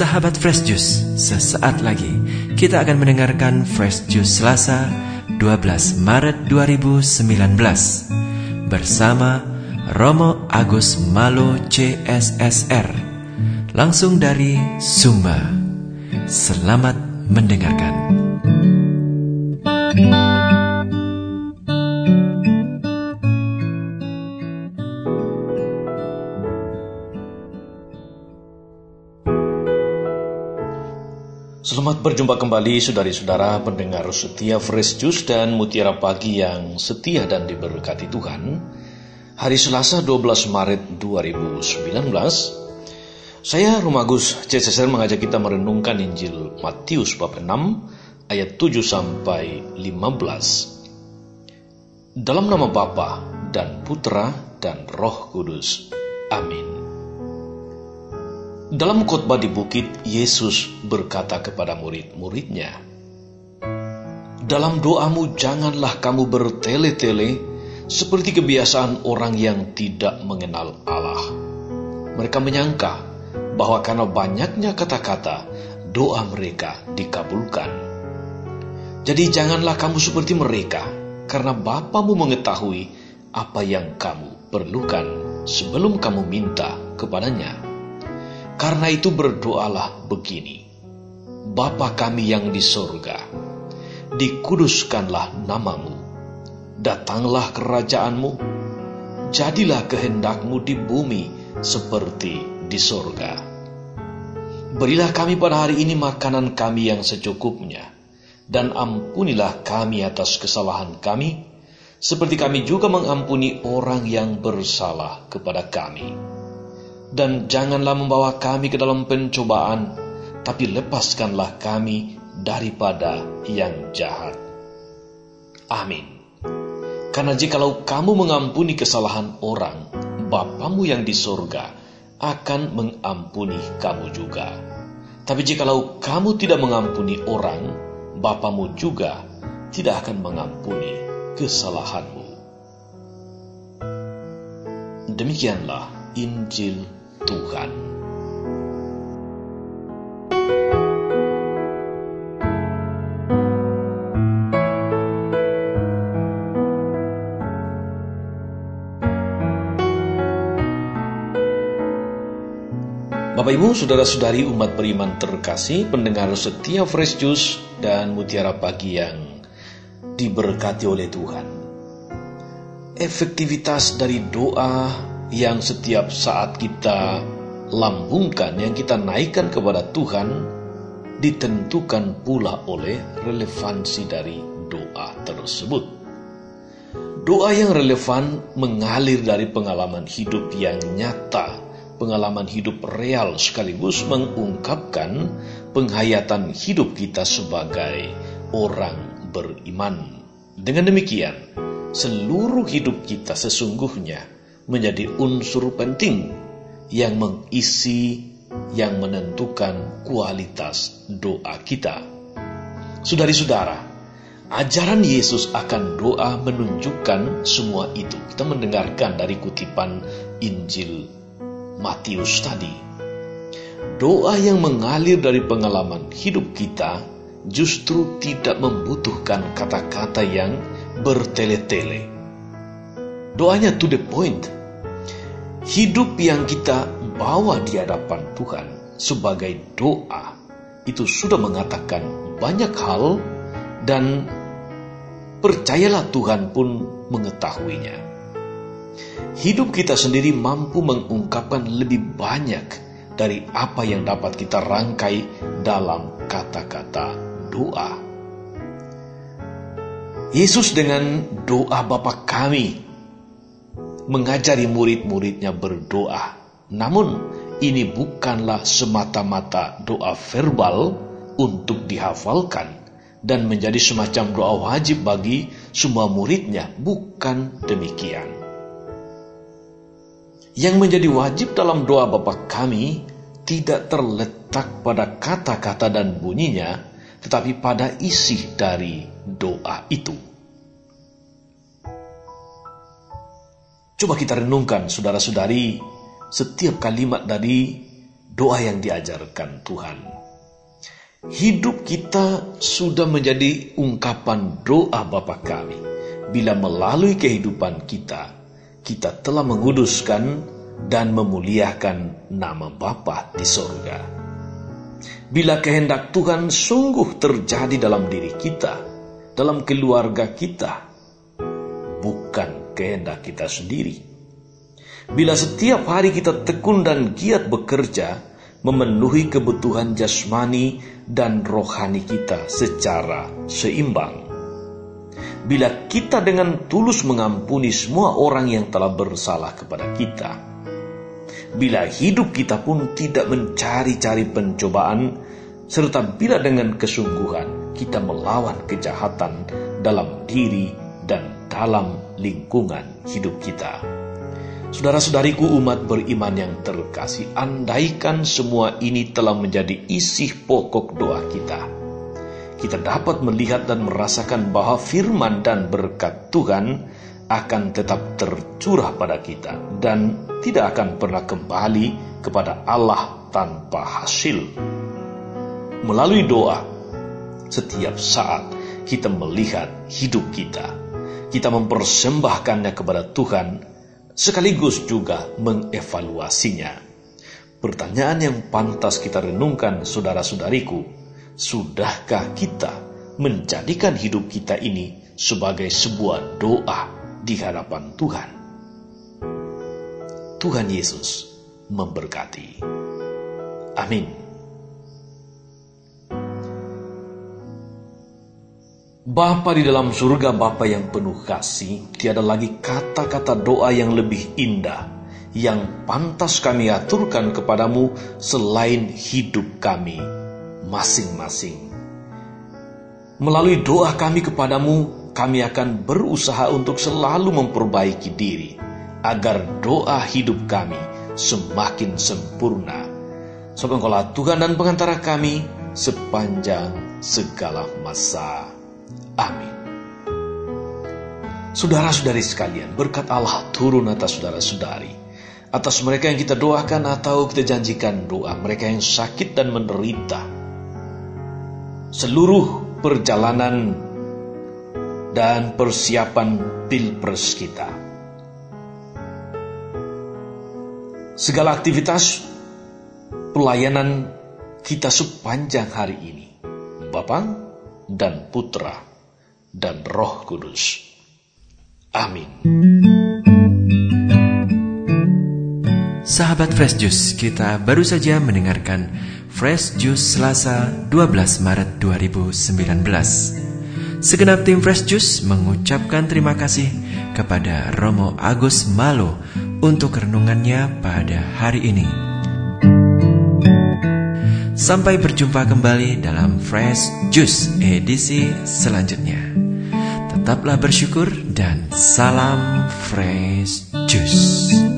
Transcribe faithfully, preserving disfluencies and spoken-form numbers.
Sahabat Fresh Juice, sesaat lagi kita akan mendengarkan Fresh Juice Selasa dua belas Maret dua ribu sembilan belas bersama Romo Agus Malo C S S R, langsung dari Sumba. Selamat mendengarkan. Selamat berjumpa kembali saudari-saudara pendengar setia Fresh Juice dan Mutiara Pagi yang setia dan diberkati Tuhan. Hari Selasa dua belas Maret dua ribu sembilan belas, saya Romo Agus C S S R mengajak kita merenungkan Injil Matius bab enam ayat tujuh sampai lima belas. Dalam nama Bapa dan Putra dan Roh Kudus. Amin. Dalam khotbah di bukit, Yesus berkata kepada murid-muridnya, "Dalam doamu janganlah kamu bertele-tele seperti kebiasaan orang yang tidak mengenal Allah. Mereka menyangka bahwa karena banyaknya kata-kata, doa mereka dikabulkan. Jadi janganlah kamu seperti mereka, karena Bapamu mengetahui apa yang kamu perlukan sebelum kamu minta kepadanya. Karena itu berdoalah begini, Bapa kami yang di sorga, dikuduskanlah namamu, datanglah kerajaanmu, jadilah kehendakmu di bumi seperti di sorga. Berilah kami pada hari ini makanan kami yang secukupnya, dan ampunilah kami atas kesalahan kami, seperti kami juga mengampuni orang yang bersalah kepada kami. Dan janganlah membawa kami ke dalam pencobaan, tapi lepaskanlah kami daripada yang jahat. Amin. Karena jikalau kamu mengampuni kesalahan orang, Bapamu yang di sorga akan mengampuni kamu juga. Tapi jikalau kamu tidak mengampuni orang, Bapamu juga tidak akan mengampuni kesalahanmu." Demikianlah Injil Tuhan. Bapak Ibu, saudara-saudari umat beriman terkasih, pendengar setia Fresh Juice dan Mutiara Pagi yang diberkati oleh Tuhan. Efektivitas dari doa yang setiap saat kita lambungkan, yang kita naikkan kepada Tuhan, ditentukan pula oleh relevansi dari doa tersebut. Doa yang relevan mengalir dari pengalaman hidup yang nyata, pengalaman hidup real, sekaligus mengungkapkan penghayatan hidup kita sebagai orang beriman. Dengan demikian, seluruh hidup kita sesungguhnya menjadi unsur penting yang mengisi, yang menentukan kualitas doa kita. Saudari-saudara, ajaran Yesus akan doa menunjukkan semua itu. Kita mendengarkan dari kutipan Injil Matius tadi. Doa yang mengalir dari pengalaman hidup kita justru tidak membutuhkan kata-kata yang bertele-tele. Doanya to the point. Hidup yang kita bawa di hadapan Tuhan sebagai doa itu sudah mengatakan banyak hal, dan percayalah Tuhan pun mengetahuinya. Hidup kita sendiri mampu mengungkapkan lebih banyak dari apa yang dapat kita rangkai dalam kata-kata doa. Yesus dengan doa Bapa kami mengajari murid-muridnya berdoa. Namun, ini bukanlah semata-mata doa verbal untuk dihafalkan dan menjadi semacam doa wajib bagi semua muridnya. Bukan demikian. Yang menjadi wajib dalam doa Bapa kami tidak terletak pada kata-kata dan bunyinya, tetapi pada isi dari doa itu. Coba kita renungkan, saudara-saudari, setiap kalimat dari doa yang diajarkan Tuhan. Hidup kita sudah menjadi ungkapan doa Bapa kami. Bila melalui kehidupan kita, kita telah menguduskan dan memuliakan nama Bapa di sorga. Bila kehendak Tuhan sungguh terjadi dalam diri kita, dalam keluarga kita, bukan kehendak kita sendiri. Bila setiap hari kita tekun dan giat bekerja, memenuhi kebutuhan jasmani dan rohani kita secara seimbang. Bila kita dengan tulus mengampuni semua orang yang telah bersalah kepada kita. Bila hidup kita pun tidak mencari-cari pencobaan, serta bila dengan kesungguhan kita melawan kejahatan dalam diri dan dalam lingkungan hidup kita. Saudara-saudariku umat beriman yang terkasih, andaikan semua ini telah menjadi isi pokok doa kita, kita dapat melihat dan merasakan bahwa firman dan berkat Tuhan akan tetap tercurah pada kita dan tidak akan pernah kembali kepada Allah tanpa hasil. Melalui doa, setiap saat kita melihat hidup kita. Kita mempersembahkannya kepada Tuhan, sekaligus juga mengevaluasinya. Pertanyaan yang pantas kita renungkan, saudara-saudariku, sudahkah kita menjadikan hidup kita ini sebagai sebuah doa di hadapan Tuhan? Tuhan Yesus memberkati. Amin. Bapa di dalam surga, Bapa yang penuh kasih, tiada lagi kata-kata doa yang lebih indah, yang pantas kami aturkan kepadamu selain hidup kami masing-masing. Melalui doa kami kepadamu, kami akan berusaha untuk selalu memperbaiki diri, agar doa hidup kami semakin sempurna. Semoga Tuhan dan pengantara kami sepanjang segala masa. Amin. Saudara-saudari sekalian, berkat Allah turun atas saudara-saudari, atas mereka yang kita doakan atau kita janjikan doa, mereka yang sakit dan menderita. Seluruh perjalanan dan persiapan pilpres kita, segala aktivitas pelayanan kita sepanjang hari ini, Bapa dan Putra dan Roh Kudus. Amin. Sahabat Fresh Juice, kita baru saja mendengarkan Fresh Juice Selasa dua belas Maret dua ribu sembilan belas. Segenap tim Fresh Juice mengucapkan terima kasih kepada Romo Agus Malo untuk renungannya pada hari ini. Sampai berjumpa kembali dalam Fresh Juice edisi selanjutnya. Tetaplah bersyukur dan salam Fresh Juice.